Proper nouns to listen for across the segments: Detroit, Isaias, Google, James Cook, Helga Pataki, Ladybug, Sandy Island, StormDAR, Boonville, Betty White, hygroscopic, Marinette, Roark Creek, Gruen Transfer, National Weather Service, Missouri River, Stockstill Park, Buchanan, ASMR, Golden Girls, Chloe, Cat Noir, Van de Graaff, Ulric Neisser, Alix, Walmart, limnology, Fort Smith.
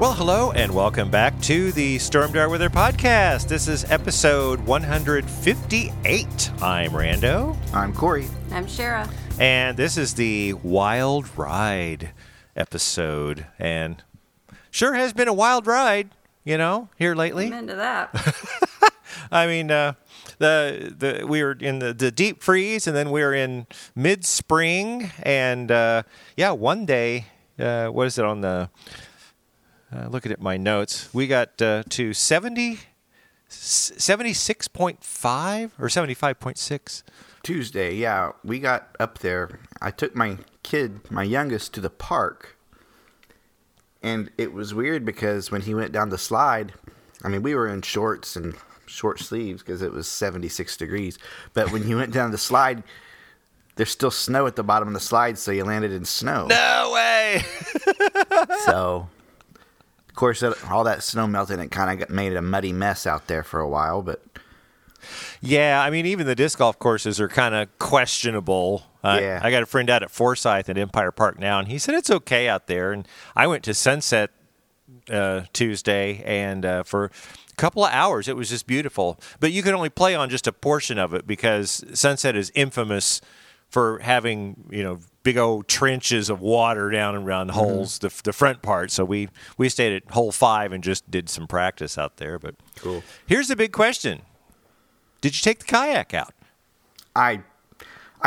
Well, hello, and welcome back to the StormDAR Weather Podcast. This is episode 158. I'm Rando. I'm Corey. I'm Shara. And this is the Wild Ride episode. And sure has been a wild ride, here lately. I'm into that. I mean, we were in the deep freeze, and then we were in mid-spring. And, one day, looking at my notes, we got to 76.5 or 75.6. Tuesday, yeah, we got up there. I took my kid, my youngest, to the park, and it was weird because when he went down the slide, I mean, we were in shorts and short sleeves because it was 76 degrees, but when he went down the slide, there's still snow at the bottom of the slide, so you landed in snow. No way! So... Of course, all that snow melted, it kind of made it a muddy mess out there for a while. But yeah, I mean, even the disc golf courses are kind of questionable. Yeah. I got a friend out at Forsyth at Empire Park now, and he said it's okay out there. And I went to Sunset Tuesday, and for a couple of hours, it was just beautiful. But you could only play on just a portion of it because Sunset is infamous for having, big old trenches of water down and around holes, the front part. So we stayed at hole 5 and just did some practice out there. But cool. Here's the big question. Did you take the kayak out? I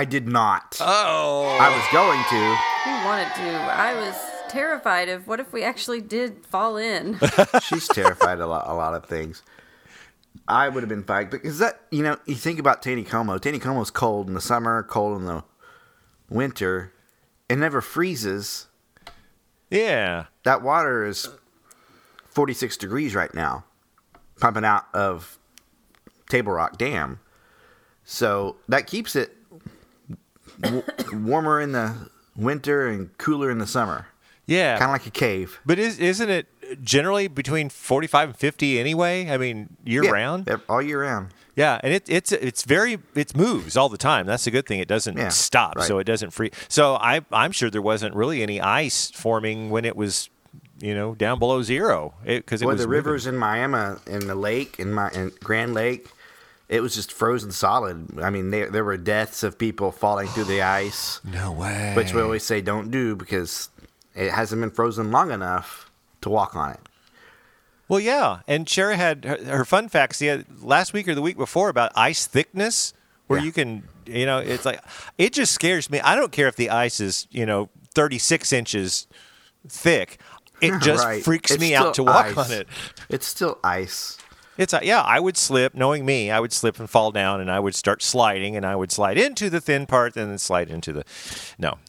did not. Oh. I was going to. You wanted to. I was terrified of what if we actually did fall in. She's terrified a lot of things. I would have been fine. Because that, you think about Taneycomo. Taneycomo's cold in the summer, cold in the winter. It never freezes. Yeah. That water is 46 degrees right now, pumping out of Table Rock Dam. So that keeps it warmer in the winter and cooler in the summer. Yeah. Kind of like a cave. But isn't it generally between 45 and 50 anyway? I mean, year round? All year round. Yeah, and it moves all the time. That's the good thing. It doesn't stop, right. So it doesn't freeze. So I'm sure there wasn't really any ice forming when it was, down below zero. Well, the rivers in Miami, in the lake, in Grand Lake, it was just frozen solid. I mean, there were deaths of people falling through the ice. No way. Which we always say don't do because it hasn't been frozen long enough to walk on it. Well, yeah, and Shara had her fun facts last week or the week before about ice thickness, where you can, it's like, it just scares me. I don't care if the ice is, 36 inches thick. It just freaks me out to walk on it. It's still ice. I would slip, knowing me, I would slip and fall down, and I would start sliding, and I would slide into the thin part, and then slide into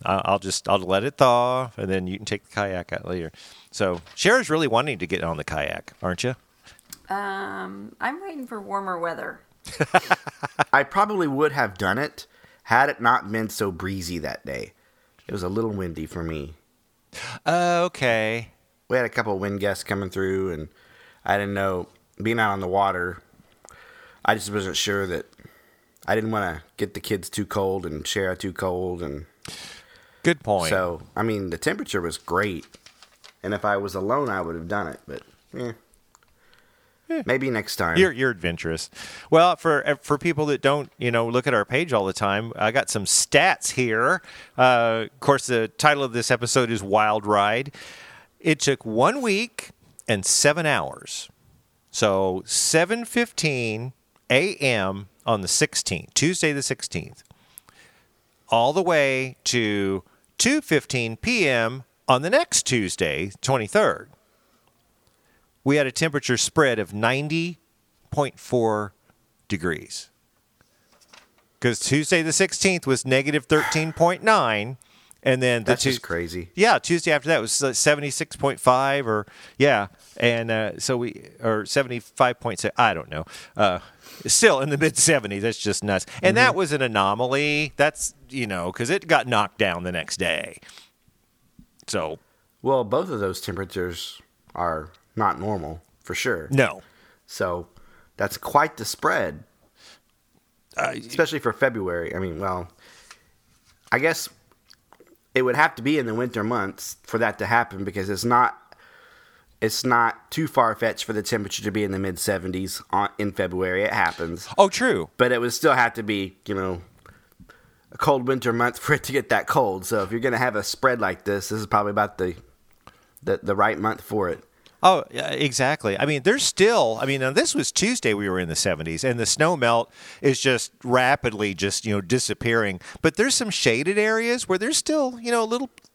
I'll let it thaw, and then you can take the kayak out later. So, Shara's really wanting to get on the kayak, aren't you? I'm waiting for warmer weather. I probably would have done it had it not been so breezy that day. It was a little windy for me. Okay. We had a couple of wind gusts coming through, and I didn't know, being out on the water, I just wasn't sure that I didn't want to get the kids too cold and Shara too cold. And good point. So, I mean, the temperature was great. And if I was alone, I would have done it, but maybe next time. You're adventurous. Well, for people that don't, look at our page all the time, I got some stats here. Of course, the title of this episode is Wild Ride. It took 1 week and 7 hours. So 7:15 a.m. on the 16th, Tuesday the 16th, all the way to 2:15 p.m. On the next Tuesday, 23rd, we had a temperature spread of 90.4 degrees. Because Tuesday the 16th was negative 13.9. And then that's just crazy. Yeah, Tuesday after that was 76.5 or and so we or 75.6. I don't know. Still in the mid 70s. That's just nuts. And that was an anomaly. That's because it got knocked down the next day. So, well, both of those temperatures are not normal for sure. No. So that's quite the spread, especially for February. I mean, well, I guess. It would have to be in the winter months for that to happen because it's not too far-fetched for the temperature to be in the mid-70s in February. It happens. Oh, true. But it would still have to be, a cold winter month for it to get that cold. So if you're going to have a spread like this, this is probably about the right month for it. Oh, exactly. I mean, there's still, this was Tuesday we were in the 70s, and the snow melt is just rapidly disappearing. But there's some shaded areas where there's still,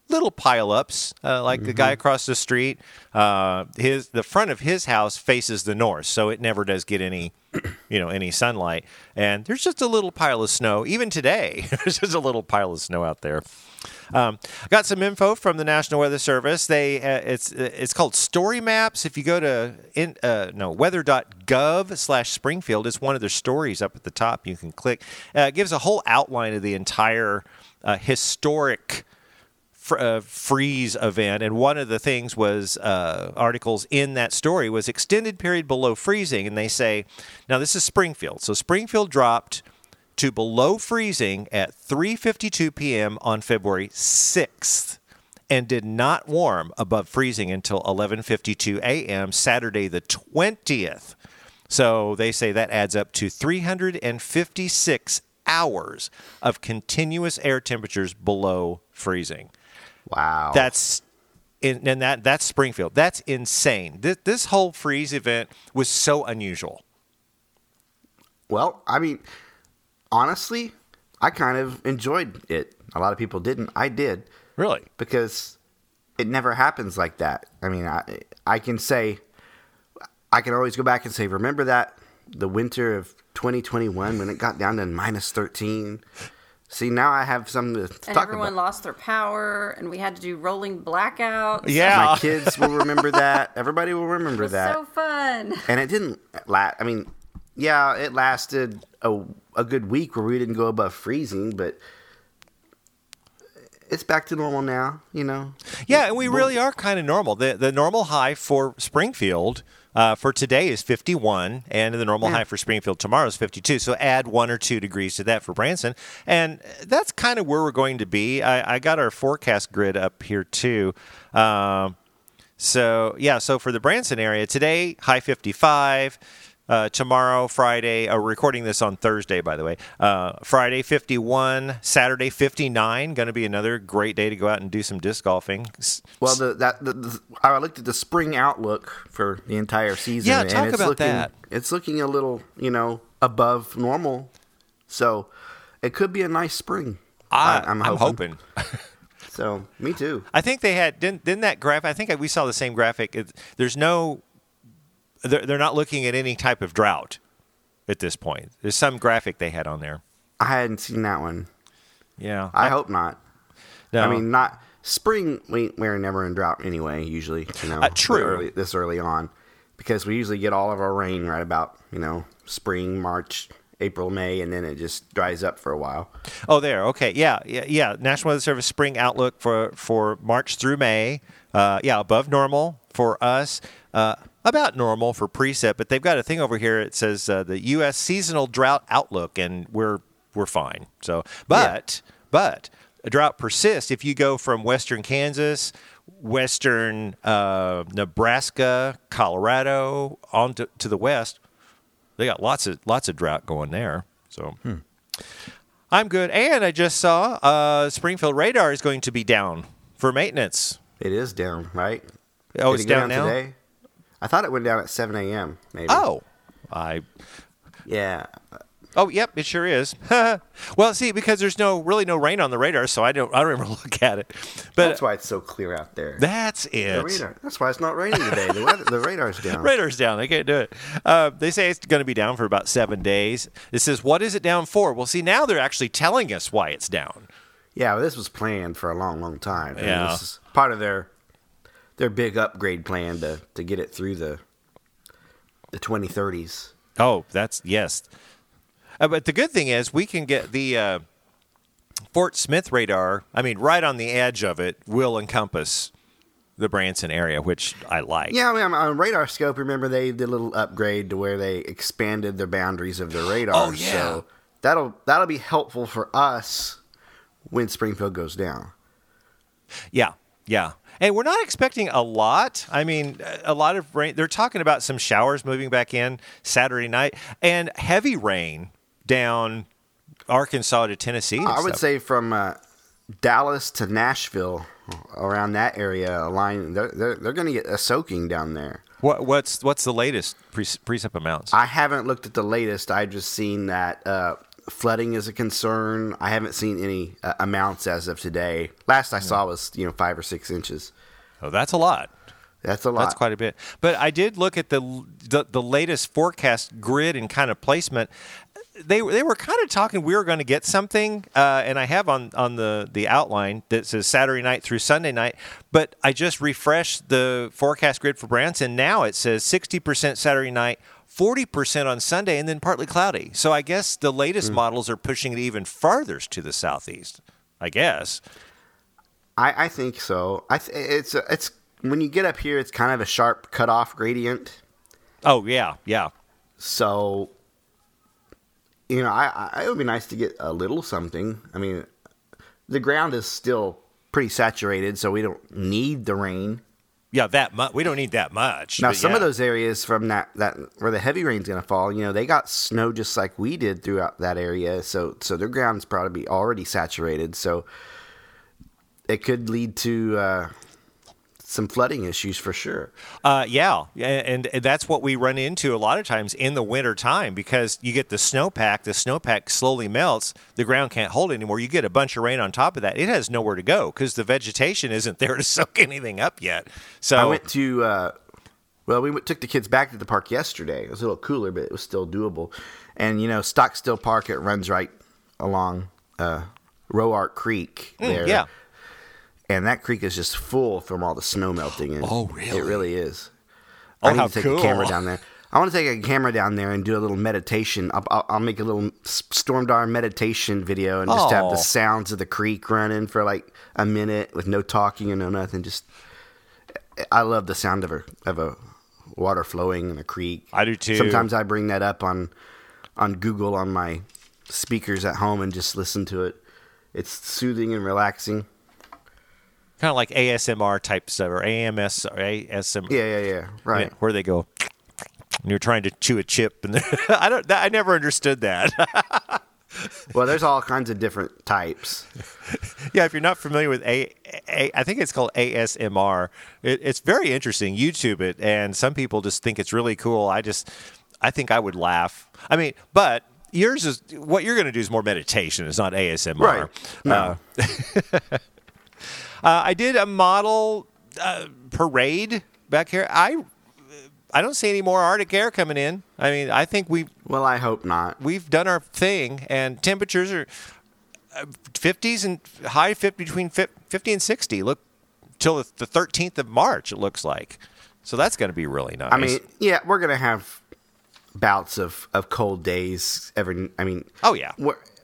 little pile-ups, like the guy across the street. The front of his house faces the north, so it never does get any, any sunlight. And there's just a little pile of snow. Even today, there's just a little pile of snow out there. Got some info from the National Weather Service. They it's called Story Maps. If you go to weather.gov/Springfield, it's one of their stories up at the top. You can click. It gives a whole outline of the entire historic freeze event. And one of the things was articles in that story was extended period below freezing. And they say, now this is Springfield. So Springfield dropped to below freezing at 3:52 p.m. on February 6th and did not warm above freezing until 11:52 a.m. Saturday the 20th. So they say that adds up to 356 hours of continuous air temperatures below freezing. Wow. That's Springfield. That's insane. This whole freeze event was so unusual. Well, honestly, I kind of enjoyed it. A lot of people didn't. I did. Really? Because it never happens like that. I can say, I can always go back and say, remember that the winter of 2021 when it got down to minus 13? See, now I have something to talk about. And everyone lost their power, and we had to do rolling blackouts. Yeah. My kids will remember that. Everybody will remember that. It was so fun. And it didn't last. It lasted a good week where we didn't go above freezing, but it's back to normal now, Yeah, and we really are kind of normal. The normal high for Springfield for today is 51, and the normal high for Springfield tomorrow is 52. So add 1 or 2 degrees to that for Branson, and that's kind of where we're going to be. I got our forecast grid up here too. So for the Branson area today, high 55. Tomorrow, Friday, we're recording this on Thursday, by the way, Friday 51, Saturday 59, going to be another great day to go out and do some disc golfing. Well, I looked at the spring outlook for the entire season. Yeah, talk about that. It's looking a little, above normal, so it could be a nice spring. I'm hoping. So, me too. I think they had, didn't that graph, I think we saw the same graphic. There's no... They're not looking at any type of drought at this point. There's some graphic they had on there. I hadn't seen that one. Yeah. I hope not. No. Not spring. We're never in drought anyway, usually. True. This early on. Because we usually get all of our rain right about, spring, March, April, May, and then it just dries up for a while. Oh, there. Okay. Yeah. National Weather Service spring outlook for March through May. Above normal for us. About normal for Precept, but they've got a thing over here. It says the U.S. seasonal drought outlook, and we're fine. So, but a drought persists if you go from western Kansas, western Nebraska, Colorado on to the west. They got lots of drought going there. So. I'm good, and I just saw Springfield radar is going to be down for maintenance. It is down, right? Oh, it's down now. Today? I thought it went down at 7 a.m. Maybe. Oh, I. Yeah, Oh, yep, it sure is. Well, see, because there's no rain on the radar, so I don't ever look at it. But that's why it's so clear out there. That's it. The radar. That's why it's not raining today. The radar's down. Radar's down. They can't do it. They say it's going to be down for about 7 days. It says, what is it down for? Well, see, now they're actually telling us why it's down. Yeah, well, this was planned for a long, long time. I mean, yeah. This is part of their big upgrade plan to get it through the 2030s. Oh, that's, yes. But the good thing is we can get the Fort Smith radar, I mean, right on the edge of it, will encompass the Branson area, which I like. Yeah, I mean, on RadarScope, remember they did a little upgrade to where they expanded the boundaries of their radar. Oh, yeah. So that'll be helpful for us when Springfield goes down. Yeah, yeah. And we're not expecting a lot. I mean, a lot of rain. They're talking about some showers moving back in Saturday night and heavy rain down Arkansas to Tennessee. I would say from Dallas to Nashville, around that area, they're going to get a soaking down there. What's the latest precip amounts? I haven't looked at the latest. I've just seen that flooding is a concern. I haven't seen any amounts as of today. Last I saw was 5 or 6 inches. Oh, that's a lot. That's a lot. That's quite a bit. But I did look at the latest forecast grid and kind of placement. They were kind of talking we were going to get something, and I have on the outline that says Saturday night through Sunday night. But I just refreshed the forecast grid for Branson. Now it says 60% Saturday night, 40% on Sunday, and then partly cloudy. So I guess the latest models are pushing it even farther to the southeast, I guess. I think so. It's when you get up here, it's kind of a sharp cutoff gradient. Oh, yeah, yeah. So, it would be nice to get a little something. I mean, the ground is still pretty saturated, so we don't need the rain. Yeah, that much. We don't need that much. Now, some of those areas from that where the heavy rain's going to fall, they got snow just like we did throughout that area. So their ground's probably already saturated. So it could lead to some flooding issues for sure. Yeah, and that's what we run into a lot of times in the winter time because you get the snowpack slowly melts, the ground can't hold anymore, you get a bunch of rain on top of that, it has nowhere to go because the vegetation isn't there to soak anything up yet. So I went to, we took the kids back to the park yesterday. It was a little cooler, but it was still doable. And, Stockstill Park, it runs right along Roark Creek there. Yeah. And that creek is just full from all the snow melting. And oh, really? It really is. Oh, how cool. I need to take a camera down there. I want to take a camera down there and do a little meditation. I'll make a little StormDAR meditation video and just have the sounds of the creek running for like a minute with no talking and no nothing. Just, I love the sound of a water flowing in a creek. I do too. Sometimes I bring that up on Google on my speakers at home and just listen to it. It's soothing and relaxing. Kind of like ASMR type stuff, or AMS, or ASMR. Yeah, right. Yeah, where they go, and you're trying to chew a chip, and I never understood that. Well, there's all kinds of different types. Yeah, if you're not familiar with I think it's called ASMR. It's very interesting. YouTube it, and some people just think it's really cool. I think I would laugh. I mean, but. Yours is what you're going to do is more meditation. It's not ASMR. Right. No. I did a model parade back here. I don't see any more Arctic air coming in. I mean, I think I hope not. We've done our thing, and temperatures are 50s and high 50 between 50 and 60. Look till the 13th of March. It looks like, so that's going to be really nice. I mean, yeah, we're going to have bouts of cold days. Oh yeah.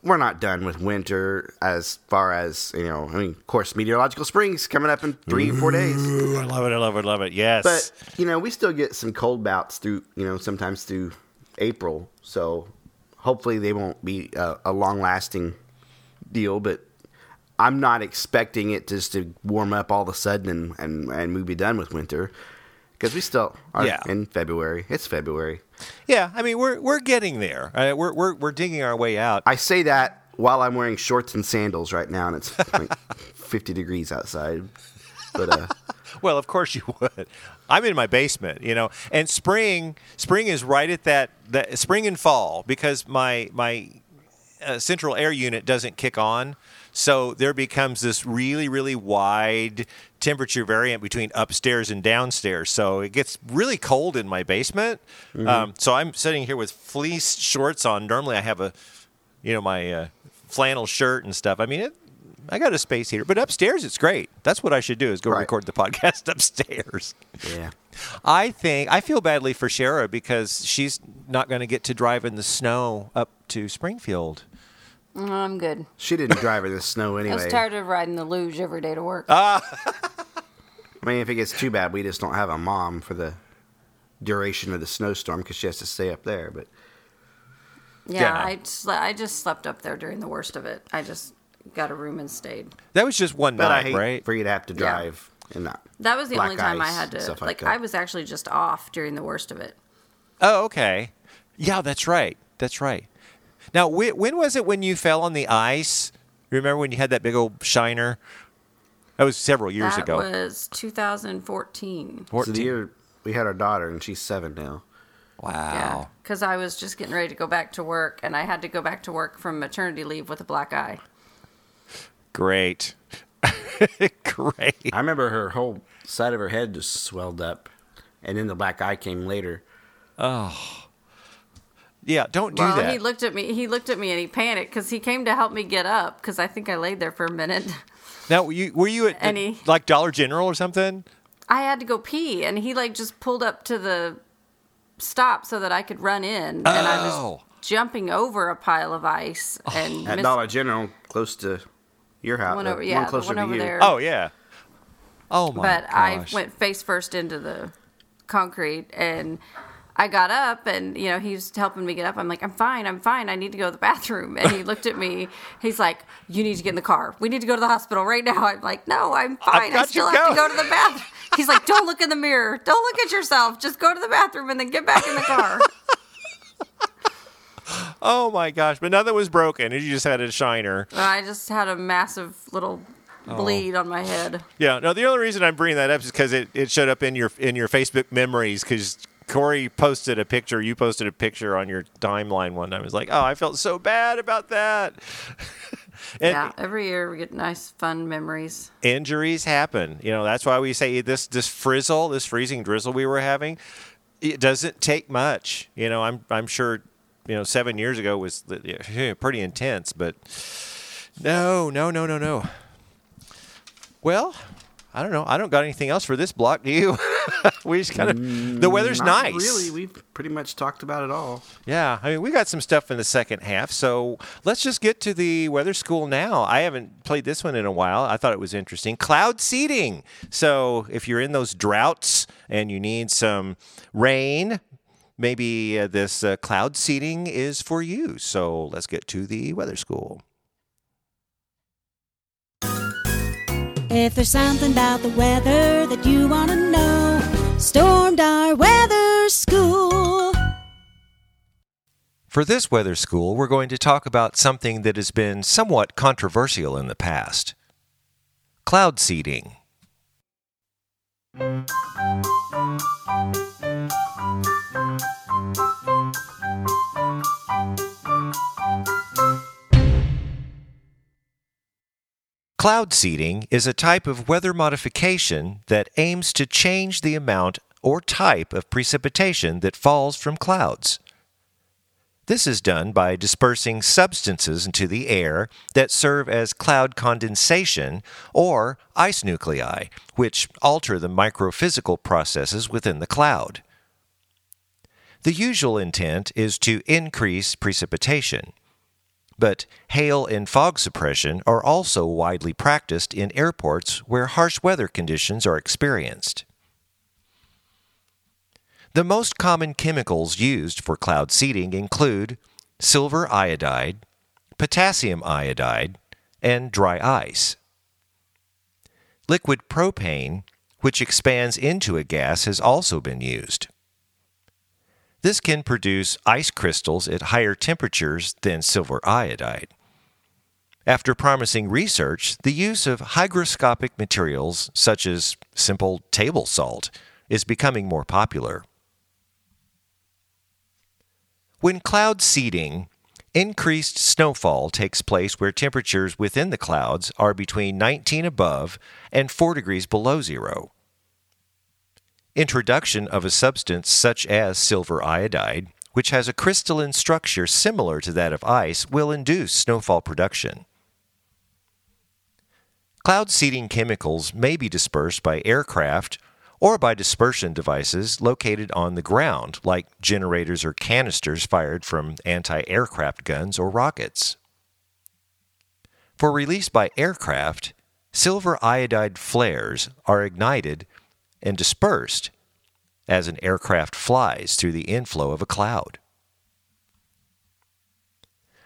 We're not done with winter as far as, of course, meteorological spring's coming up in 3 or 4 days. I love it, I love it, I love it, yes. But, we still get some cold bouts through, sometimes through April. So hopefully they won't be a long-lasting deal. But I'm not expecting it just to warm up all of a sudden and we'll be done with winter. Because we still are in February. It's February. Yeah, I mean we're getting there. Right? We're digging our way out. I say that while I'm wearing shorts and sandals right now, and it's like 50 degrees outside. But Well, of course you would. I'm in my basement, you know. And spring is right at that spring and fall, because my central air unit doesn't kick on. So there becomes this really, really wide temperature variant between upstairs and downstairs. So it gets really cold in my basement. Mm-hmm. So I'm sitting here with fleece shorts on. Normally I have my flannel shirt and stuff. I mean, I got a space heater, but upstairs it's great. That's what I should do, is go record the podcast upstairs. Yeah. I feel badly for Shara because she's not going to get to drive in the snow up to Springfield. No, I'm good. She didn't drive in the snow anyway. I was tired of riding the luge every day to work. I mean, if it gets too bad, we just don't have a mom for the duration of the snowstorm because she has to stay up there. But yeah. I just slept up there during the worst of it. I just got a room and stayed. That was just one night, right? For you to have to drive and not. That was the only time I had to. Like I was actually just off during the worst of it. Oh, okay. Yeah, that's right. That's right. Now, when was it when you fell on the ice? Remember when you had that big old shiner? That was several years ago. That was 2014. So the year we had our daughter, and she's 7 now. Wow. Because I was just getting ready to go back to work, and I had to go back to work from maternity leave with a black eye. Great. Great. I remember her whole side of her head just swelled up, and then the black eye came later. Oh. Yeah, don't do that. Well, he looked at me and he panicked because he came to help me get up because I think I laid there for a minute. Now, were you at like Dollar General or something? I had to go pee and he like just pulled up to the stop so that I could run in. Oh. And I was jumping over a pile of ice. And at Dollar General, close to your house. One closer to you. There. Oh, yeah. Oh, my gosh. I went face first into the concrete and... I got up and, you know, he's helping me get up. I'm like, I'm fine. I need to go to the bathroom. And he looked at me. He's like, you need to get in the car. We need to go to the hospital right now. I'm like, no, I'm fine. I still have to go to the bathroom. He's like, don't look in the mirror. Don't look at yourself. Just go to the bathroom and then get back in the car. Oh, my gosh. But nothing was broken. You just had a shiner. I just had a massive little... bleed on my head. Yeah. No, the only reason I'm bringing that up is because it showed up in your Facebook memories because Corey posted a picture. You posted a picture on your timeline one time. It was like, oh, I felt so bad about that. Yeah. Every year we get nice, fun memories. Injuries happen. You know, that's why we say this freezing drizzle we were having, it doesn't take much. You know, I'm sure, you know, 7 years ago was pretty intense, but no. Well, I don't know. I don't got anything else for this block, do you? We just kind of... The weather's nice. Really, we've pretty much talked about it all. Yeah. I mean, we got some stuff in the second half, so let's just get to the weather school now. I haven't played this one in a while. I thought it was interesting. Cloud seeding. So if you're in those droughts and you need some rain, maybe this cloud seeding is for you. So let's get to the weather school. If there's something about the weather that you want to know, StormDAR Weather School. For this weather school, we're going to talk about something that has been somewhat controversial in the past. Cloud seeding. Cloud seeding is a type of weather modification that aims to change the amount or type of precipitation that falls from clouds. This is done by dispersing substances into the air that serve as cloud condensation or ice nuclei, which alter the microphysical processes within the cloud. The usual intent is to increase precipitation. But hail and fog suppression are also widely practiced in airports where harsh weather conditions are experienced. The most common chemicals used for cloud seeding include silver iodide, potassium iodide, and dry ice. Liquid propane, which expands into a gas, has also been used. This can produce ice crystals at higher temperatures than silver iodide. After promising research, the use of hygroscopic materials, such as simple table salt, is becoming more popular. When cloud seeding, increased snowfall takes place where temperatures within the clouds are between 19 above and 4 degrees below zero. Introduction of a substance such as silver iodide, which has a crystalline structure similar to that of ice, will induce snowfall production. Cloud seeding chemicals may be dispersed by aircraft or by dispersion devices located on the ground, like generators or canisters fired from anti-aircraft guns or rockets. For release by aircraft, silver iodide flares are ignited and dispersed as an aircraft flies through the inflow of a cloud.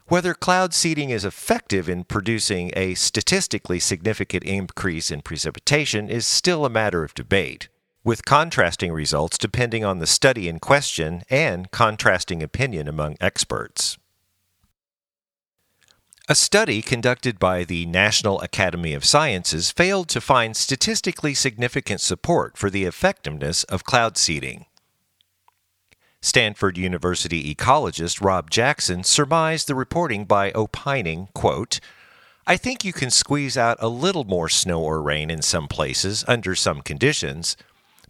Whether cloud seeding is effective in producing a statistically significant increase in precipitation is still a matter of debate, with contrasting results depending on the study in question and contrasting opinion among experts. A study conducted by the National Academy of Sciences failed to find statistically significant support for the effectiveness of cloud seeding. Stanford University ecologist Rob Jackson surmised the reporting by opining, quote, "I think you can squeeze out a little more snow or rain in some places under some conditions,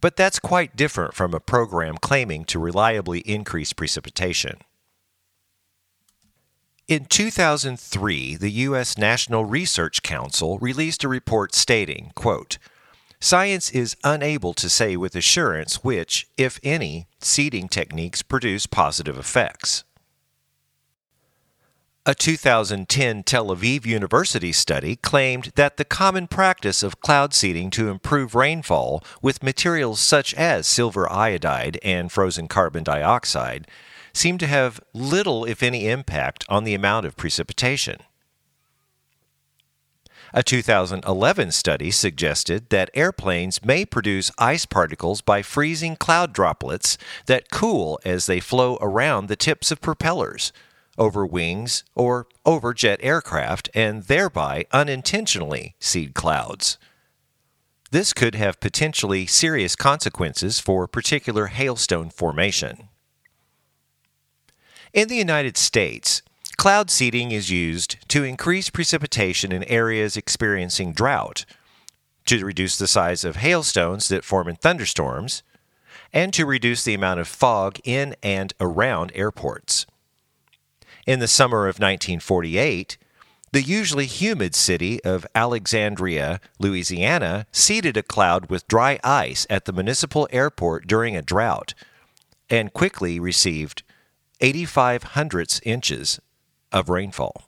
but that's quite different from a program claiming to reliably increase precipitation." In 2003, the U.S. National Research Council released a report stating, quote, "Science is unable to say with assurance which, if any, seeding techniques produce positive effects." A 2010 Tel Aviv University study claimed that the common practice of cloud seeding to improve rainfall with materials such as silver iodide and frozen carbon dioxide seemed to have little, if any, impact on the amount of precipitation. A 2011 study suggested that airplanes may produce ice particles by freezing cloud droplets that cool as they flow around the tips of propellers, over wings, or over jet aircraft, and thereby unintentionally seed clouds. This could have potentially serious consequences for particular hailstone formation. In the United States, cloud seeding is used to increase precipitation in areas experiencing drought, to reduce the size of hailstones that form in thunderstorms, and to reduce the amount of fog in and around airports. In the summer of 1948, the usually humid city of Alexandria, Louisiana, seeded a cloud with dry ice at the municipal airport during a drought and quickly received 0.85 inches of rainfall.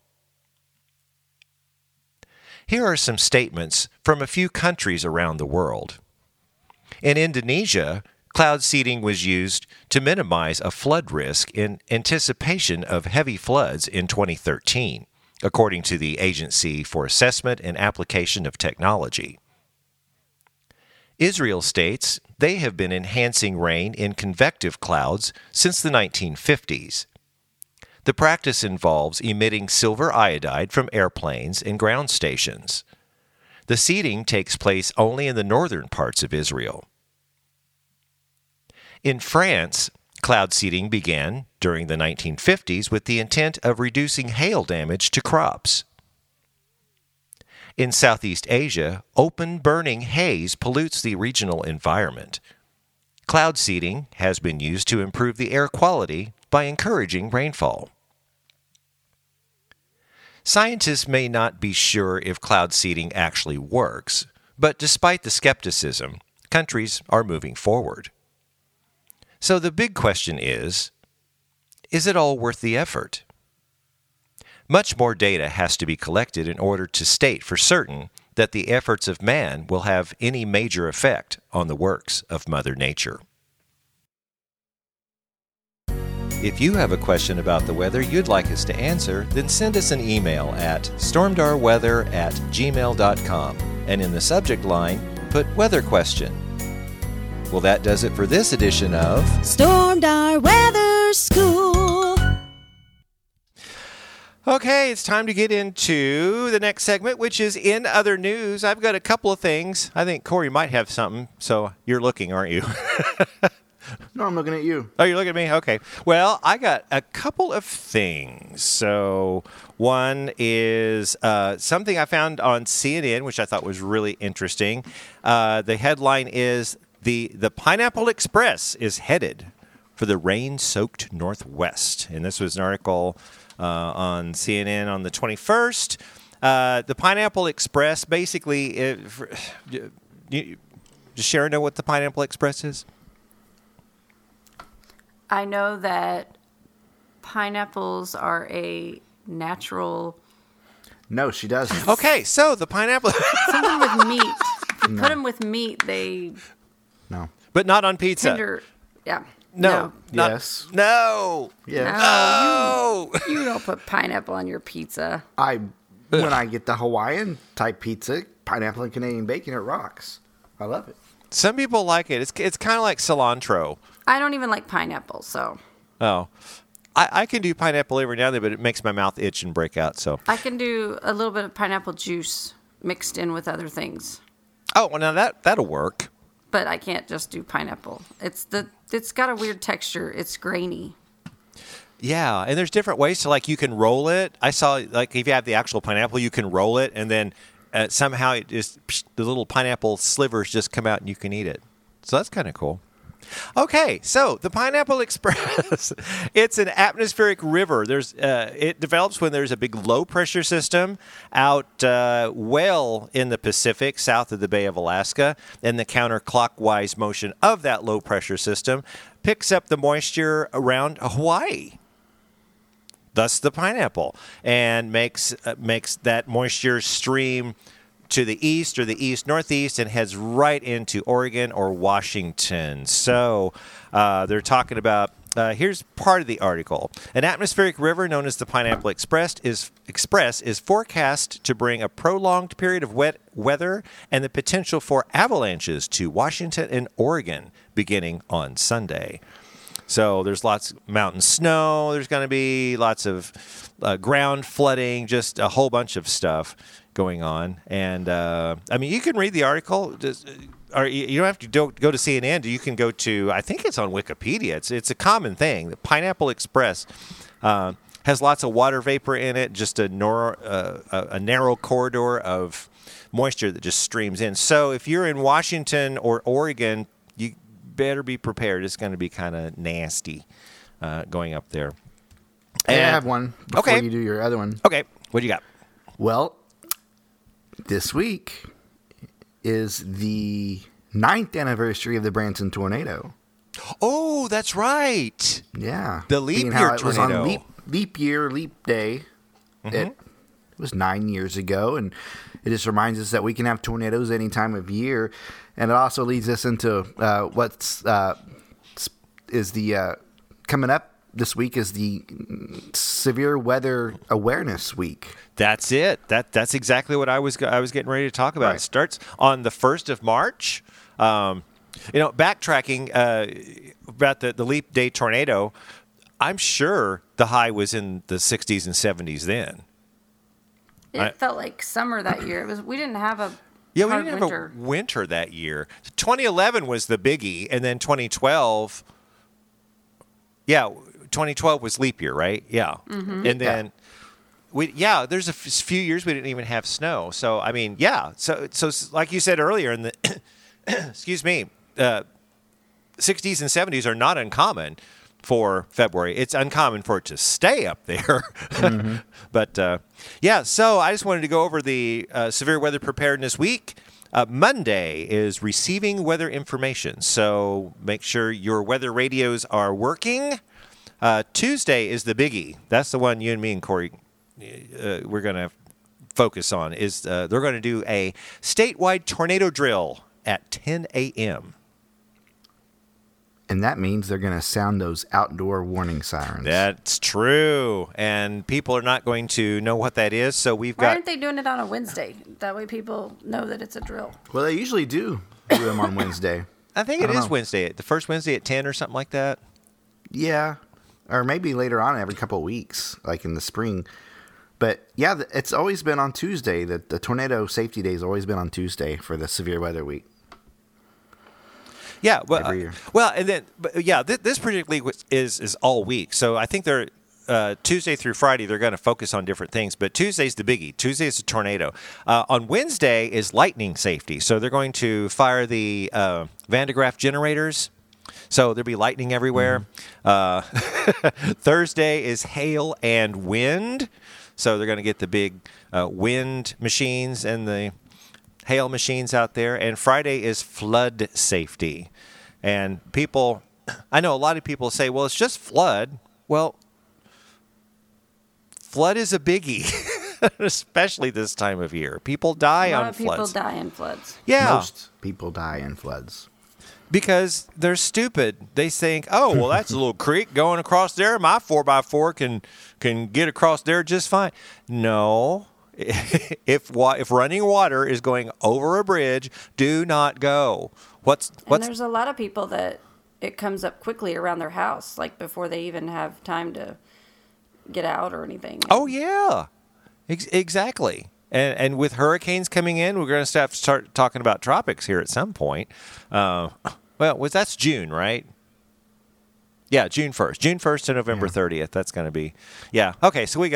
Here are some statements from a few countries around the world. In Indonesia, cloud seeding was used to minimize a flood risk in anticipation of heavy floods in 2013, according to the Agency for Assessment and Application of Technology. Israel states they have been enhancing rain in convective clouds since the 1950s. The practice involves emitting silver iodide from airplanes and ground stations. The seeding takes place only in the northern parts of Israel. In France, cloud seeding began during the 1950s with the intent of reducing hail damage to crops. In Southeast Asia, open burning haze pollutes the regional environment. Cloud seeding has been used to improve the air quality by encouraging rainfall. Scientists may not be sure if cloud seeding actually works, but despite the skepticism, countries are moving forward. So the big question is it all worth the effort? Much more data has to be collected in order to state for certain that the efforts of man will have any major effect on the works of Mother Nature. If you have a question about the weather you'd like us to answer, then send us an email at stormdarweather@gmail.com and in the subject line, put weather question. Well, that does it for this edition of StormDAR Weather School. Okay, it's time to get into the next segment, which is In Other News. I've got a couple of things. I think Corey might have something, so you're looking, aren't you? No, I'm looking at you. Oh, you're looking at me? Okay. Well, I got a couple of things. So one is something I found on CNN, which I thought was really interesting. The headline is, The Pineapple Express is headed for the rain-soaked Northwest. And this was an article on CNN on the 21st. The Pineapple Express, basically, does Sharon know what the Pineapple Express is? I know that pineapples are a natural... No, she doesn't. Okay, so the pineapple... Something with meat. If you put them with meat, they... No. But not on pizza. Tinder. Yeah. No. Not, yes. No. Yes. No. You don't put pineapple on your pizza. When I get the Hawaiian-type pizza, pineapple and Canadian bacon, it rocks. I love it. Some people like it. It's kind of like cilantro. I don't even like pineapple, so. Oh. I can do pineapple every now and then, but it makes my mouth itch and break out, so. I can do a little bit of pineapple juice mixed in with other things. Oh, well, now that'll work. But I can't just do pineapple. It's got a weird texture. It's grainy. Yeah, and there's different ways to, like, you can roll it. I saw, like, if you have the actual pineapple, you can roll it, and then somehow it just the little pineapple slivers just come out and you can eat it. So that's kind of cool. Okay, so the Pineapple Express, it's an atmospheric river. It develops when there's a big low-pressure system out well in the Pacific, south of the Bay of Alaska, and the counterclockwise motion of that low-pressure system picks up the moisture around Hawaii, thus the pineapple, and makes that moisture stream to the east or the east-northeast and heads right into Oregon or Washington. So they're talking about, here's part of the article. An atmospheric river known as the Pineapple Express is forecast to bring a prolonged period of wet weather and the potential for avalanches to Washington and Oregon beginning on Sunday. So there's lots of mountain snow. There's going to be lots of ground flooding, just a whole bunch of stuff going on. And, I mean, you can read the article. You don't have to go to CNN. You can go to, I think it's on Wikipedia. It's a common thing. The Pineapple Express has lots of water vapor in it, just a narrow corridor of moisture that just streams in. So if you're in Washington or Oregon, better be prepared. It's going to be kind of nasty going up there. And I have one before you do your other one. Okay. What do you got? Well, this week is the 9th anniversary of the Branson tornado. Oh, that's right. Yeah. The leap year tornado. It was on leap day. Mm-hmm. It was 9 years ago, and it just reminds us that we can have tornadoes any time of year. And it also leads us into coming up this week is the Severe Weather Awareness Week. That's it. That's exactly what I was getting ready to talk about. Right. It starts on the 1st of March. Backtracking about the Leap Day tornado, I'm sure the high was in the 60s and 70s then. It felt like summer that year. We didn't have a winter. A winter that year. 2011 was the biggie, and then 2012. Yeah, 2012 was leap year, right? Yeah, mm-hmm. And then there's a few years we didn't even have snow. So I mean, yeah. So like you said earlier, in the excuse me, 60s and 70s are not uncommon for February. It's uncommon for it to stay up there. Mm-hmm. But, so I just wanted to go over the Severe Weather Preparedness Week. Monday is Receiving Weather Information, so make sure your weather radios are working. Tuesday is the biggie. That's the one you and me and Corey, we're going to focus on. Is they're going to do a statewide tornado drill at 10 a.m., and that means they're going to sound those outdoor warning sirens. That's true. And people are not going to know what that is. So Why aren't they doing it on a Wednesday? That way people know that it's a drill. Well, they usually do them on Wednesday. I think it is Wednesday. The first Wednesday at 10 or something like that. Yeah. Or maybe later on every couple of weeks, like in the spring. But yeah, it's always been on Tuesday. The tornado safety day has always been on Tuesday for the severe weather week. Yeah, well, this particularly is all week. So I think they're Tuesday through Friday. They're going to focus on different things, but Tuesday's the biggie. Tuesday is the tornado. On Wednesday is lightning safety. So they're going to fire the Van de Graaff generators. So there'll be lightning everywhere. Mm-hmm. Thursday is hail and wind. So they're going to get the big wind machines and the hail machines out there. And Friday is flood safety. And people, I know a lot of people say, well, it's just flood. Well, flood is a biggie, especially this time of year. People die on floods. People die in floods. Yeah. Most people die in floods. Because they're stupid. They think, oh, well, that's a little creek going across there. My 4x4 can get across there just fine. No. If running water is going over a bridge, do not go. And there's a lot of people that it comes up quickly around their house, like before they even have time to get out or anything. Oh, yeah. Exactly. And with hurricanes coming in, we're going to have to start talking about tropics here at some point. That's June, right? Yeah, June 1st. June 1st to November 30th. That's going to be, yeah. Okay, so we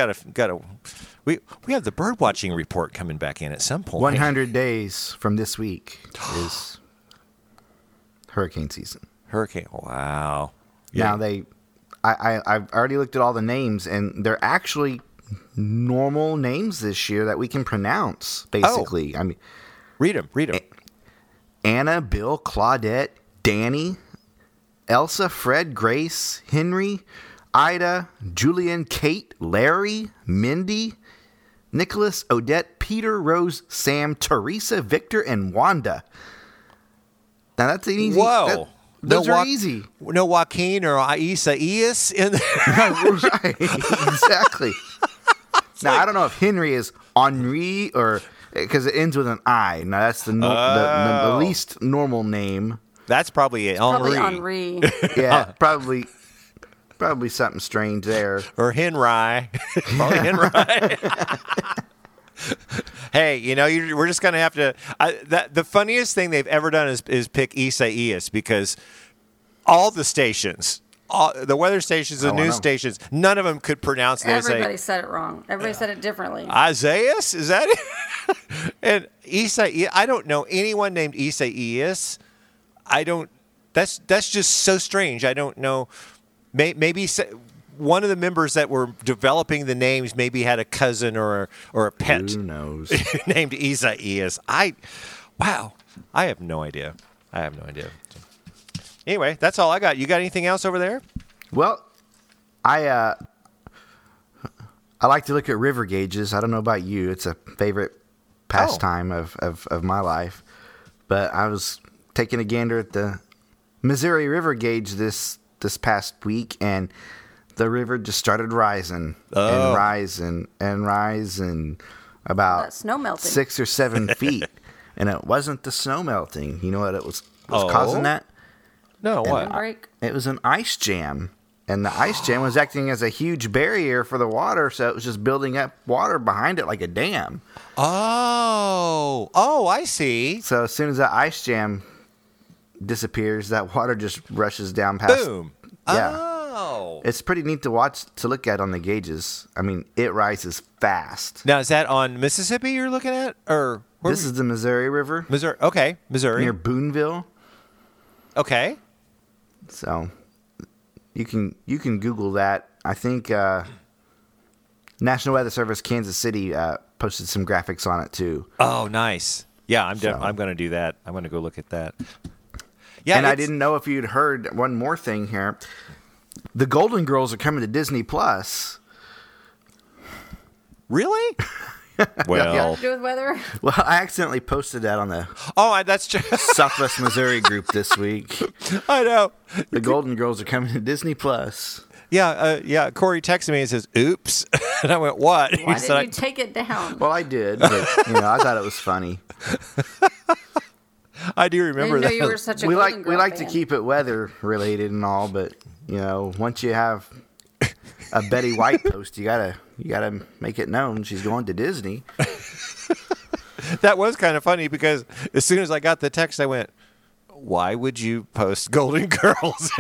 we have the bird watching report coming back in at some point. 100 days from this week is hurricane season. Hurricane, wow. Yeah. Now I've already looked at all the names, and they're actually normal names this year that we can pronounce, basically. Oh. I mean, read them. Anna, Bill, Claudette, Danny, Elsa, Fred, Grace, Henry, Ida, Julian, Kate, Larry, Mindy, Nicholas, Odette, Peter, Rose, Sam, Teresa, Victor, and Wanda. Now that's an easy. Whoa. Those are easy. No Joaquin or Aisa Ias in there. Right. Exactly. Now, I don't know if Henry is Henri or because it ends with an I. Now, that's the least normal name. That's probably it. Probably Henri. Yeah, probably something strange there. Or Henry. Probably Henry. Hey, we're just going to have to the funniest thing they've ever done is pick Isaias because all the stations, the weather stations, the news stations, none of them could pronounce it. Everybody said it wrong. Everybody said it differently. Isaias? Is that it? And Isaias, I don't know anyone named Isaias. That's just so strange. I don't know. Maybe one of the members that were developing the names maybe had a cousin or a pet. Who knows? Named Isaias. I have no idea. Anyway, that's all I got. You got anything else over there? Well, I like to look at river gauges. I don't know about you. It's a favorite pastime of my life. But I was taking a gander at the Missouri River gauge this past week, and the river just started rising and rising and rising about 6 or 7 feet. And it wasn't the snow melting. You know what it was causing that? No, what? It was an ice jam. And the ice jam was acting as a huge barrier for the water, so it was just building up water behind it like a dam. Oh, I see. So as soon as that ice jam disappears, that water just rushes down past. Boom. Yeah. It's pretty neat to look at on the gauges. I mean, it rises fast. Now, is that on Mississippi you're looking at? Or this is the Missouri River. Missouri. Near Boonville. Okay. So, you can Google that. I think National Weather Service Kansas City posted some graphics on it, too. Oh, nice. Yeah, I'm going to do that. I'm going to go look at that. Yeah, and I didn't know if you'd heard one more thing here. The Golden Girls are coming to Disney+. Really? Well, yeah. To do with weather? Well, I accidentally posted that on the Southwest Missouri group this week. I know. The Golden Girls are coming to Disney+. Yeah, Corey texted me and says, "Oops," and I went, "What?" Why did you take it down? Well, I did, but I thought it was funny. I do remember that. You were such a we like to keep it weather related and all, but once you have a Betty White post, you gotta you got to make it known she's going to Disney. That was kind of funny because as soon as I got the text, I went, why would you post Golden Girls?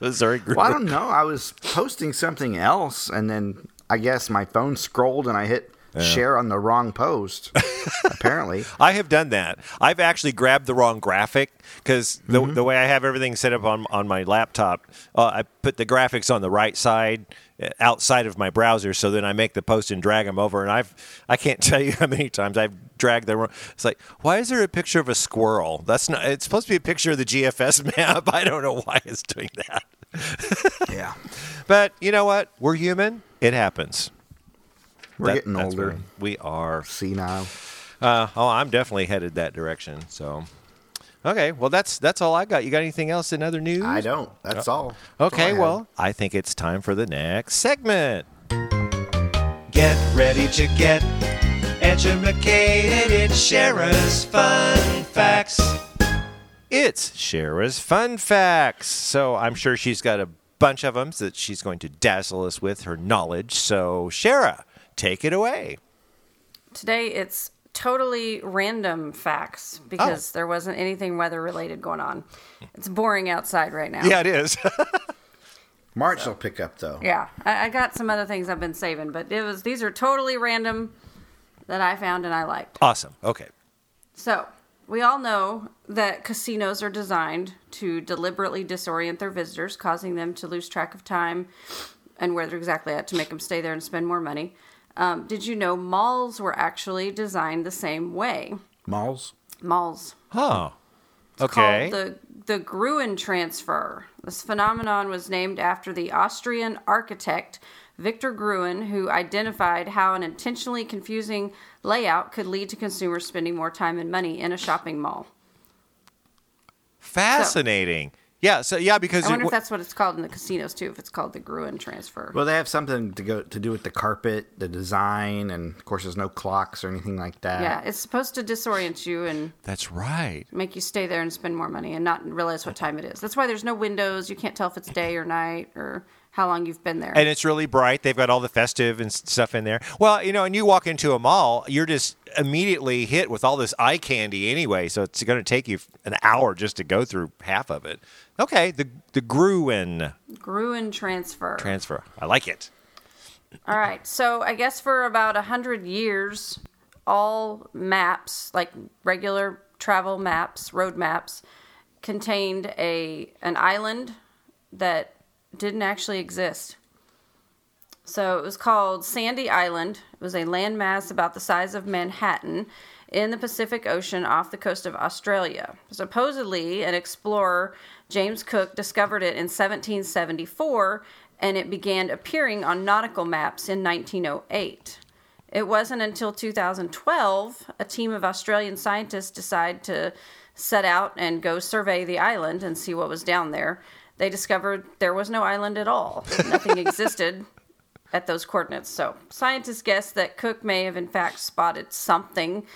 Missouri River? Well, I don't know. I was posting something else, and then I guess my phone scrolled, and I hit share on the wrong post, apparently. I have done that. I've actually grabbed the wrong graphic because the way I have everything set up on my laptop, I put the graphics on the right side outside of my browser, so then I make the post and drag them over. And I can't tell you how many times I've dragged the wrong. It's like, why is there a picture of a squirrel? That's not. It's supposed to be a picture of the GFS map. I don't know why it's doing that. Yeah, but you know what? We're human. It happens. We're getting older. We are senile. I'm definitely headed that direction. So. Okay, well, that's all I got. You got anything else in other news? I don't. That's all. Okay, well, I think it's time for the next segment. Get ready to get edumacated. It's Shara's Fun Facts. It's Shara's Fun Facts. So I'm sure she's got a bunch of them that she's going to dazzle us with her knowledge. So, Shara, take it away. Today it's totally random facts because there wasn't anything weather related going on. It's boring outside right now. Yeah, it is. March will pick up though. Yeah, I got some other things I've been saving, but these are totally random that I found and I liked. Awesome. Okay. So we all know that casinos are designed to deliberately disorient their visitors, causing them to lose track of time and where they're exactly at to make them stay there and spend more money. Did you know malls were actually designed the same way? Malls. Oh, okay. It's called the Gruen Transfer. This phenomenon was named after the Austrian architect Victor Gruen, who identified how an intentionally confusing layout could lead to consumers spending more time and money in a shopping mall. Fascinating. So because I wonder if that's what it's called in the casinos too. If it's called the Gruen Transfer. Well, they have something to do with the carpet, the design, and of course, there's no clocks or anything like that. Yeah, it's supposed to disorient you and that's right. Make you stay there and spend more money and not realize what time it is. That's why there's no windows. You can't tell if it's day or night or how long you've been there. And it's really bright. They've got all the festive and stuff in there. Well, and you walk into a mall, you're just immediately hit with all this eye candy anyway, so it's going to take you an hour just to go through half of it. Okay, the Gruen Transfer. I like it. All right, so I guess for about 100 years, all maps, like regular travel maps, road maps, contained an island that didn't actually exist. So it was called Sandy Island. It was a landmass about the size of Manhattan in the Pacific Ocean off the coast of Australia. Supposedly, an explorer, James Cook, discovered it in 1774, and it began appearing on nautical maps in 1908. It wasn't until 2012 a team of Australian scientists decided to set out and go survey the island and see what was down there. They discovered there was no island at all. Nothing existed at those coordinates. So scientists guessed that Cook may have, in fact, spotted something,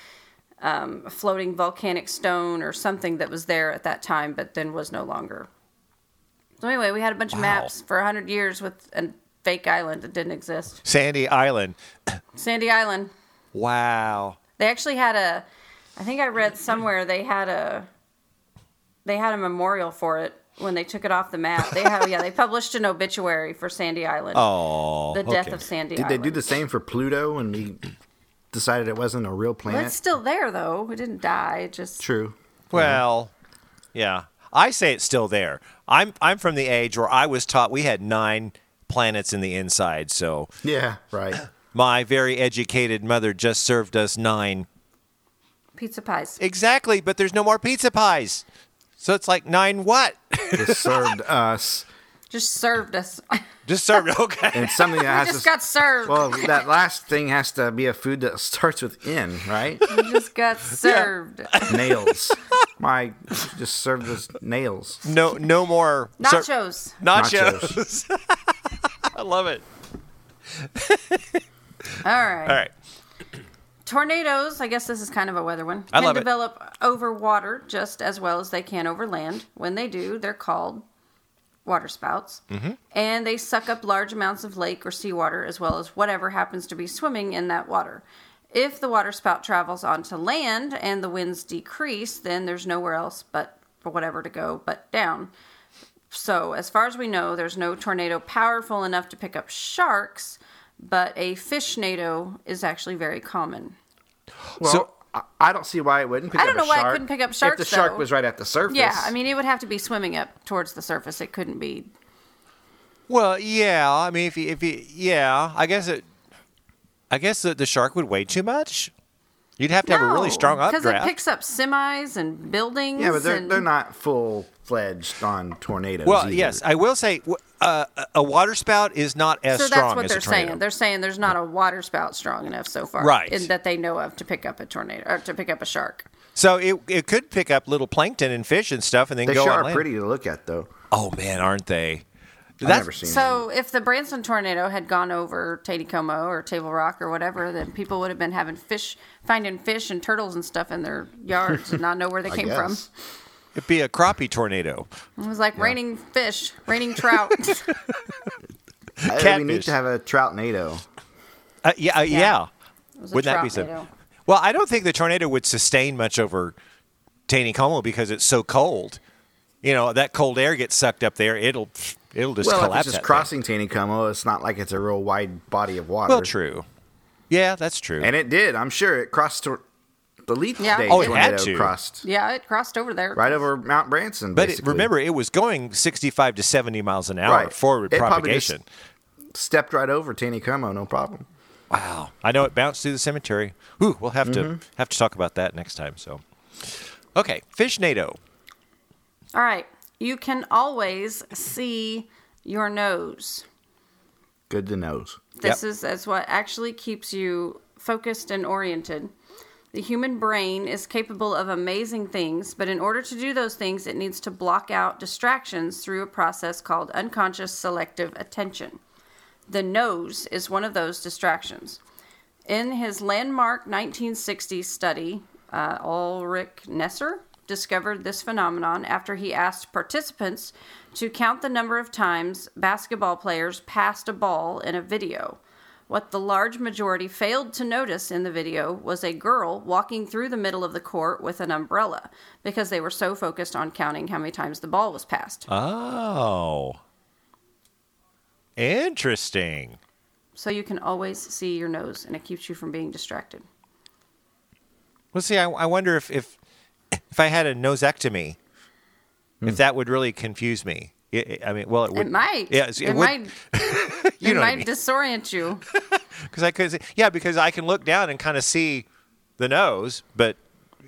a floating volcanic stone or something that was there at that time, but then was no longer. So anyway, we had a bunch of maps for 100 years with a fake island that didn't exist. Sandy Island. Wow. They actually had I think I read somewhere they had a memorial for it. When they took it off the map, they published an obituary for Sandy Island. Oh, the death of Sandy Island. Did they do the same for Pluto when we decided it wasn't a real planet? Well, it's still there though. It didn't die. It just true. Well, yeah, I say it's still there. I'm from the age where I was taught we had 9 planets in the inside. So yeah, right. My very educated mother just served us 9 pizza pies. Exactly, but there's no more pizza pies. So it's like 9 what? Just served us. Just served, okay. And something that has just got served. Well, that last thing has to be a food that starts with N, right? You just got served. Yeah. Nails. Just served us nails. No more. Nachos. I love it. All right. Tornadoes, I guess this is kind of a weather one, can develop over water just as well as they can over land. When they do, they're called waterspouts, and they suck up large amounts of lake or seawater as well as whatever happens to be swimming in that water. If the waterspout travels onto land and the winds decrease, then there's nowhere else but for whatever to go but down. So, as far as we know, there's no tornado powerful enough to pick up sharks, but a fishnado is actually very common. Well, so, I don't see why it wouldn't pick up sharks. I don't know why it couldn't pick up sharks, if the shark was right at the surface. Yeah, I mean, it would have to be swimming up towards the surface. It couldn't be. Well, yeah, I mean, I guess the shark would weigh too much. You'd have to have a really strong updraft. Because it picks up semis and buildings. Yeah, but they're not full-fledged on tornadoes. Well, either. Yes, I will say a waterspout is not as strong as a tornado. So that's what they're saying. They're saying there's not a waterspout strong enough so far, right, that they know of to pick up a tornado or to pick up a shark. So it could pick up little plankton and fish and stuff, and then go on land. They sure are pretty to look at, though. Oh man, aren't they? I've never seen them. If the Branson tornado had gone over Taneycomo or Table Rock or whatever, then people would have been finding fish and turtles and stuff in their yards and not know where they came from. It'd be a crappie tornado. It was like raining fish, raining trout. We need to have a trout NATO. Yeah. Wouldn't that be so? Well, I don't think the tornado would sustain much over Taneycomo because it's so cold. You know, that cold air gets sucked up there. It'll just collapse. Well, if it's just crossing Taneycomo, it's not like it's a real wide body of water. Well, true. Yeah, that's true. And it did. I'm sure it crossed the leap day. Oh, it had to. Crossed. Yeah, it crossed over there. Right over Mount Branson, basically. But remember, it was going 65 to 70 miles an hour forward propagation. Stepped right over Taneycomo, no problem. Wow. I know it bounced through the cemetery. Ooh, we'll have to talk about that next time. So, okay, fishnado. All right. You can always see your nose. Good to know. This is what actually keeps you focused and oriented. The human brain is capable of amazing things, but in order to do those things, it needs to block out distractions through a process called unconscious selective attention. The nose is one of those distractions. In his landmark 1960 study, Ulric Neisser discovered this phenomenon after he asked participants to count the number of times basketball players passed a ball in a video. What the large majority failed to notice in the video was a girl walking through the middle of the court with an umbrella because they were so focused on counting how many times the ball was passed. Oh. Interesting. So you can always see your nose, and it keeps you from being distracted. Well, see, I wonder if I had a nosectomy, if that would really confuse me. It would. It might. Yeah, it might. It might disorient you. Because I could. Yeah, because I can look down and kind of see the nose, but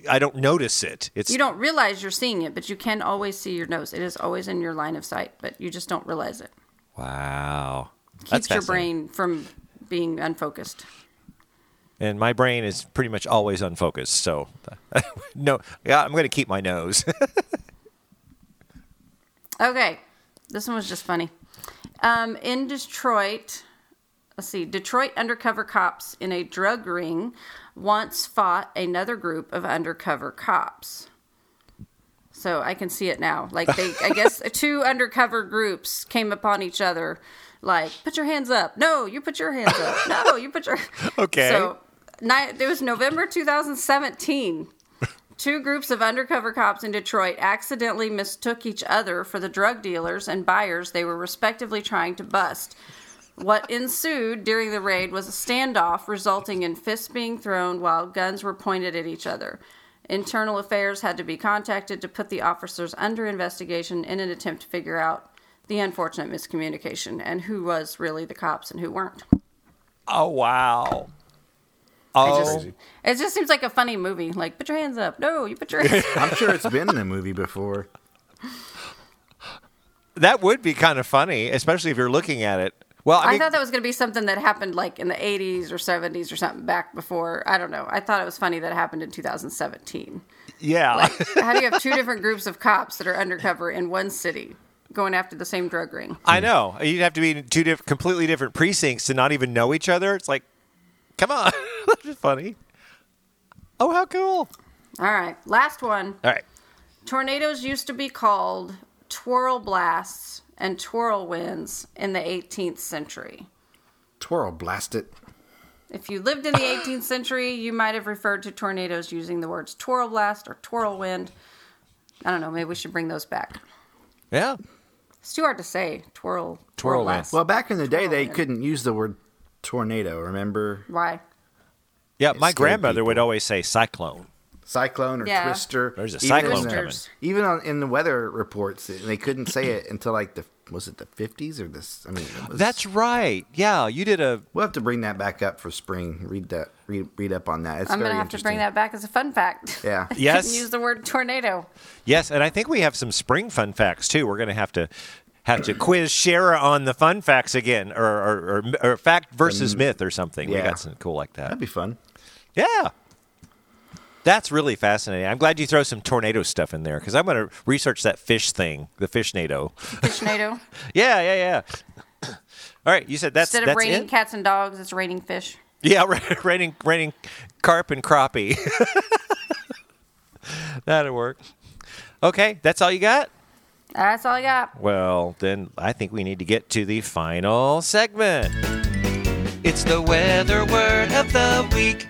I don't notice it. You don't realize you're seeing it, but you can always see your nose. It is always in your line of sight, but you just don't realize it. Wow. Keeps your brain from being unfocused. And my brain is pretty much always unfocused, so no, yeah, I'm going to keep my nose. Okay, this one was just funny. In Detroit, Detroit undercover cops in a drug ring once fought another group of undercover cops. So I can see it now. Like I guess two undercover groups came upon each other. Like, put your hands up. No, you put your hands up. No, you put your. Okay. So. It was November 2017. Two groups of undercover cops in Detroit accidentally mistook each other for the drug dealers and buyers they were respectively trying to bust. What ensued during the raid was a standoff, resulting in fists being thrown while guns were pointed at each other. Internal affairs had to be contacted to put the officers under investigation in an attempt to figure out the unfortunate miscommunication and who was really the cops and who weren't. Oh, wow. Oh. It just seems like a funny movie. Like, put your hands up. No, you put your hands up. I'm sure it's been in a movie before. That would be kind of funny, especially if you're looking at it. Well, I thought that was going to be something that happened like in the 80s or 70s or something back before. I don't know. I thought it was funny that it happened in 2017. Yeah. Like, how do you have two different groups of cops that are undercover in one city going after the same drug ring? I know. You'd have to be in two completely different precincts to not even know each other. It's like, come on. That's just funny. Oh, how cool. All right. Last one. All right. Tornadoes used to be called twirl blasts and twirl winds in the 18th century. Twirl blast it. If you lived in the 18th century, you might have referred to tornadoes using the words twirl blast or twirl wind. I don't know. Maybe we should bring those back. Yeah. It's too hard to say. Twirl blast. Well, back in the day, they couldn't use the word tornado, remember? Why? Yeah, my grandmother would always say cyclone. Cyclone or twister. There's a cyclone coming. Even in the weather reports, they couldn't say it until like the, was it the 50s or this? I mean, it was, that's right. Yeah, you did a. We'll have to bring that back up for spring. Read up on that. It's I'm going to have to bring that back as a fun fact. Yeah. Yes. Couldn't use the word tornado. Yes, and I think we have some spring fun facts too. We're going to have to quiz Shara on the fun facts again, or fact versus myth or something. Yeah. We got something cool like that. That'd be fun. Yeah. That's really fascinating. I'm glad you throw some tornado stuff in there because I'm going to research that fish thing, the fishnado. Fishnado? Yeah. All right, you said that's it? Instead of raining cats and dogs, it's raining fish. Yeah, raining carp and crappie. That'll work. Okay, that's all you got? That's all I got. Well, then I think we need to get to the final segment. It's the weather word of the week.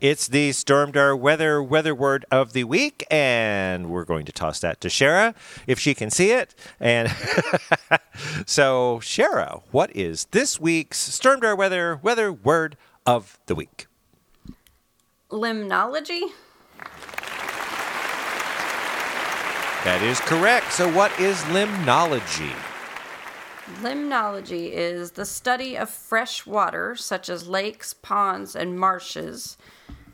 It's the StormDAR weather word of the week, and we're going to toss that to Shara if she can see it. And so, Shara, what is this week's StormDAR weather word of the week? Limnology? That is correct. So what is limnology? Limnology is the study of fresh water, such as lakes, ponds, and marshes.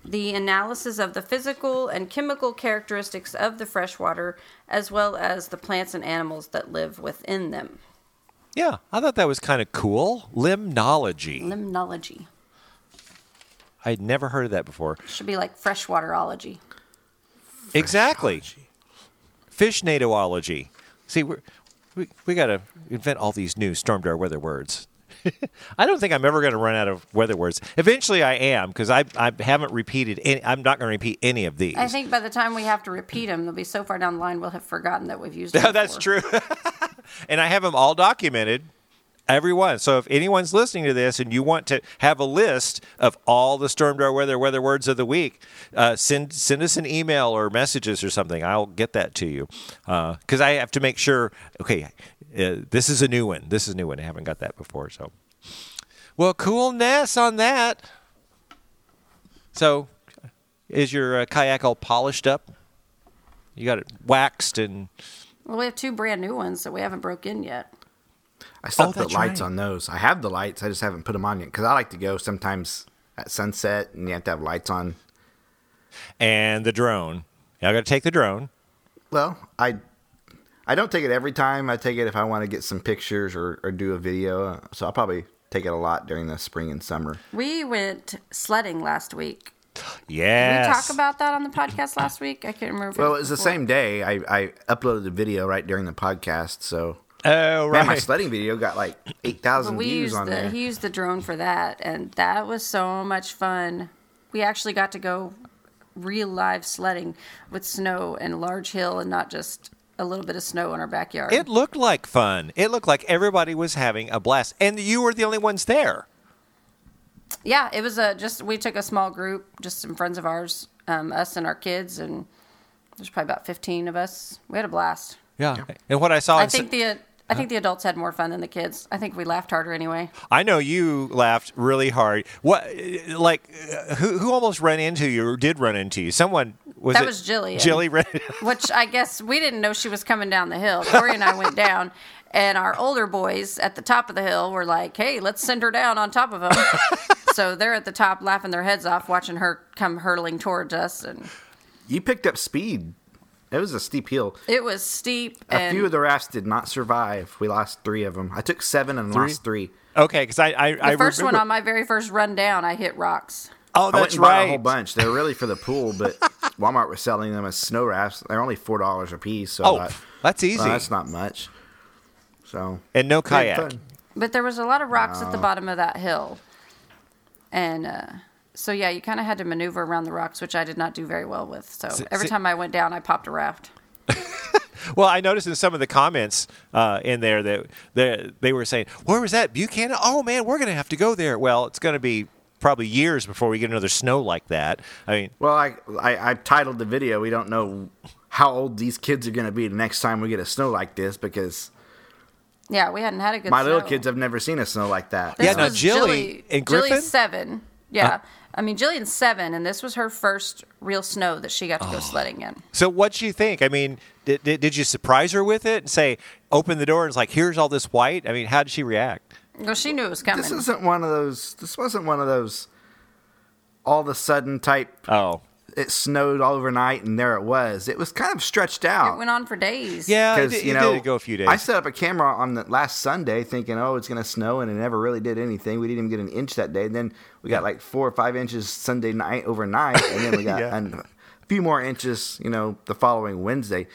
The analysis of the physical and chemical characteristics of the fresh water, as well as the plants and animals that live within them. Yeah, I thought that was kind of cool. Limnology. I'd never heard of that before. Should be like freshwaterology. Exactly. Fishnatoology. See, we got to invent all these new StormDAR weather words. I don't think I'm ever going to run out of weather words. Eventually I am, because I haven't repeated any. I'm not going to repeat any of these. I think by the time we have to repeat them, they'll be so far down the line we'll have forgotten that we've used them. That's true. And I have them all documented, every one. So if anyone's listening to this and you want to have a list of all the StormDAR weather words of the week, send us an email or messages or something. I'll get that to you because I have to make sure. Okay, this is a new one. I haven't got that before. So, well, cool Ness on that. So, is your kayak all polished up? You got it waxed and. Well, we have two brand new ones that we haven't broke in yet. I still put lights on those. I have the lights. I just haven't put them on yet because I like to go sometimes at sunset and you have to have lights on. And the drone. Now I got to take the drone. Well, I don't take it every time. I take it if I want to get some pictures or do a video. So I'll probably take it a lot during the spring and summer. We went sledding last week. Yes. Did we talk about that on the podcast last week? I can't remember. Well, it was the same day. I uploaded the video right during the podcast, so... Oh, right. Man, my sledding video got like 8,000 views on there. He used the drone for that, and that was so much fun. We actually got to go real live sledding with snow and large hill and not just a little bit of snow in our backyard. It looked like fun. It looked like everybody was having a blast, and you were the only ones there. Yeah, it was we took a small group, just some friends of ours, us and our kids, and there's probably about 15 of us. We had a blast. Yeah, and what I saw... I think the adults had more fun than the kids. I think we laughed harder anyway. I know you laughed really hard. What, like, who almost ran into you or did run into you? Someone was that was Jillian. Which I guess we didn't know she was coming down the hill. Corey and I went down, and our older boys at the top of the hill were like, "Hey, let's send her down on top of them." So they're at the top laughing their heads off, watching her come hurtling towards us. And you picked up speed. It was a steep hill. It was steep. A few of the rafts did not survive. We lost three of them. I took seven and lost three. Okay, because I first remember... one on my very first run down, I hit rocks. Oh, that's I went and bought a whole bunch. They were really for the pool, but Walmart was selling them as snow rafts. They're only $4 a piece. So that's easy. Well, that's not much. So and no kayak. But there was a lot of rocks at the bottom of that hill, and. So, yeah, you kind of had to maneuver around the rocks, which I did not do very well with. So every time I went down, I popped a raft. Well, I noticed in some of the comments in there that they were saying, where was that? Buchanan? Oh, man, we're going to have to go there. Well, it's going to be probably years before we get another snow like that. I mean, well, I titled the video, we don't know how old these kids are going to be the next time we get a snow like this, because... Yeah, we hadn't had a good snow. My little kids have never seen a snow like that. This was Jilly and Griffin? Jilly's 7. Yeah. I mean, Jillian's 7, and this was her first real snow that she got to go sledding in. So what'd you think? I mean, did you surprise her with it and say, open the door and it's like, here's all this white? I mean, how did she react? Well, she knew it was coming. This wasn't one of those all of a sudden type. Oh. It snowed all overnight, and there it was. It was kind of stretched out. It went on for days. Yeah, it did go a few days. I set up a camera on the last Sunday thinking, oh, it's going to snow, and it never really did anything. We didn't even get an inch that day. And then we got like 4 or 5 inches Sunday night overnight, and then we got a few more inches, the following Wednesday.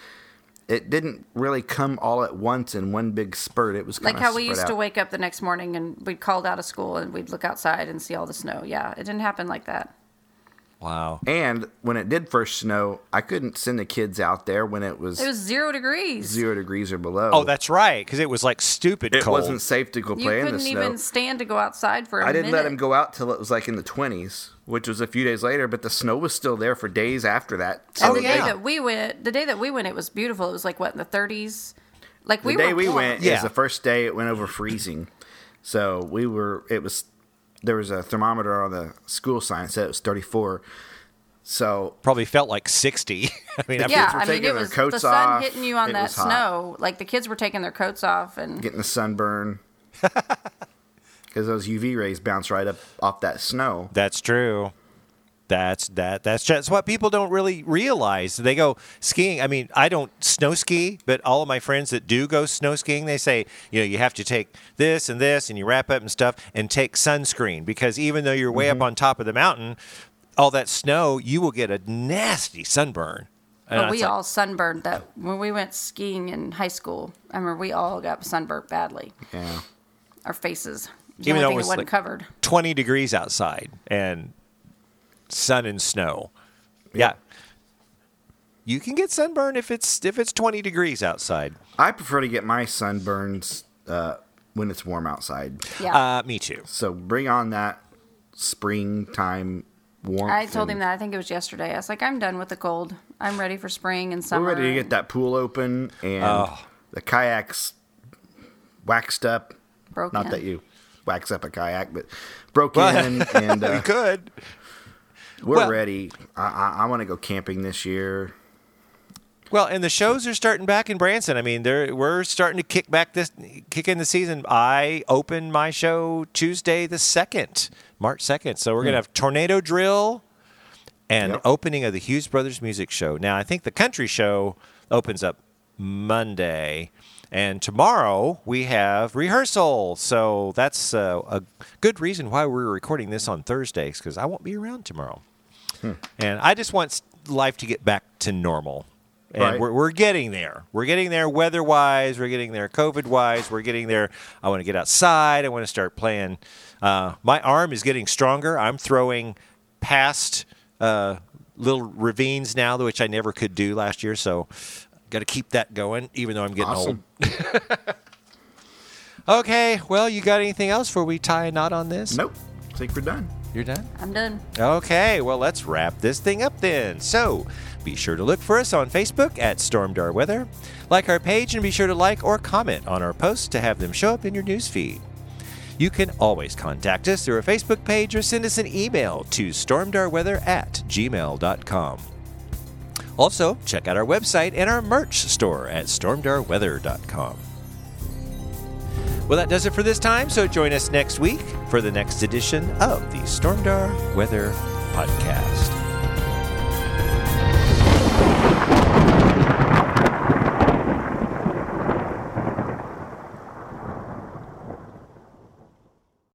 It didn't really come all at once in one big spurt. It was kind of like how we used to wake up the next morning, and we'd called out of school, and we'd look outside and see all the snow. Yeah, it didn't happen like that. Wow. And when it did first snow, I couldn't send the kids out there when it was... It was 0 degrees. 0 degrees or below. Oh, that's right, because it was like stupid cold. It wasn't safe to go play in the snow. You couldn't even stand to go outside for a minute. I didn't let them go out till it was like in the 20s, which was a few days later, but the snow was still there for days after that. So the day that we went, it was beautiful. It was like, what, in the 30s? Like we were. The day we went is the first day it went over freezing. So there was a thermometer on the school sign that said it was 34, so probably felt like 60. I mean, it was the sun off, hitting you on that snow. Like the kids were taking their coats off and getting the sunburn because those UV rays bounce right up off that snow. That's true. That's just what people don't really realize. They go skiing. I mean, I don't snow ski, but all of my friends that do go snow skiing, they say, you have to take this and this, and you wrap up and stuff, and take sunscreen, because even though you're way up on top of the mountain, all that snow, you will get a nasty sunburn. But we all sunburned that when we went skiing in high school. I remember we all got sunburned badly. Yeah, our faces. Even though it was like covered. 20 degrees outside, and sun and snow. Yeah. You can get sunburn if it's 20 degrees outside. I prefer to get my sunburns when it's warm outside. Yeah. Me too. So bring on that springtime warmth. I told him that. I think it was yesterday. I was like, I'm done with the cold. I'm ready for spring and summer. We're ready to get that pool open and the kayaks waxed up. Broken. Not that you wax up a kayak, but broken. And we could. We're ready. I want to go camping this year. Well, and the shows are starting back in Branson. I mean, we're starting to kick in the season. I open my show Tuesday the 2nd, March 2nd. So we're going to have Tornado Drill and opening of the Hughes Brothers Music Show. Now, I think the country show opens up Monday. And tomorrow we have rehearsal, so that's a good reason why we're recording this on Thursdays, because I won't be around tomorrow. And I just want life to get back to normal. And we're getting there. We're getting there weather-wise. We're getting there COVID-wise. We're getting there. I want to get outside. I want to start playing. My arm is getting stronger. I'm throwing past little ravines now, which I never could do last year, so... Got to keep that going, even though I'm getting old. Okay, well, you got anything else before we tie a knot on this? Nope. I think we're done. You're done? I'm done. Okay, well, let's wrap this thing up then. So, be sure to look for us on Facebook at StormDAR Weather. Like our page and be sure to like or comment on our posts to have them show up in your news feed. You can always contact us through our Facebook page or send us an email to stormdarweather@gmail.com. Also, check out our website and our merch store at stormdarweather.com. Well, that does it for this time, so join us next week for the next edition of the StormDAR Weather Podcast.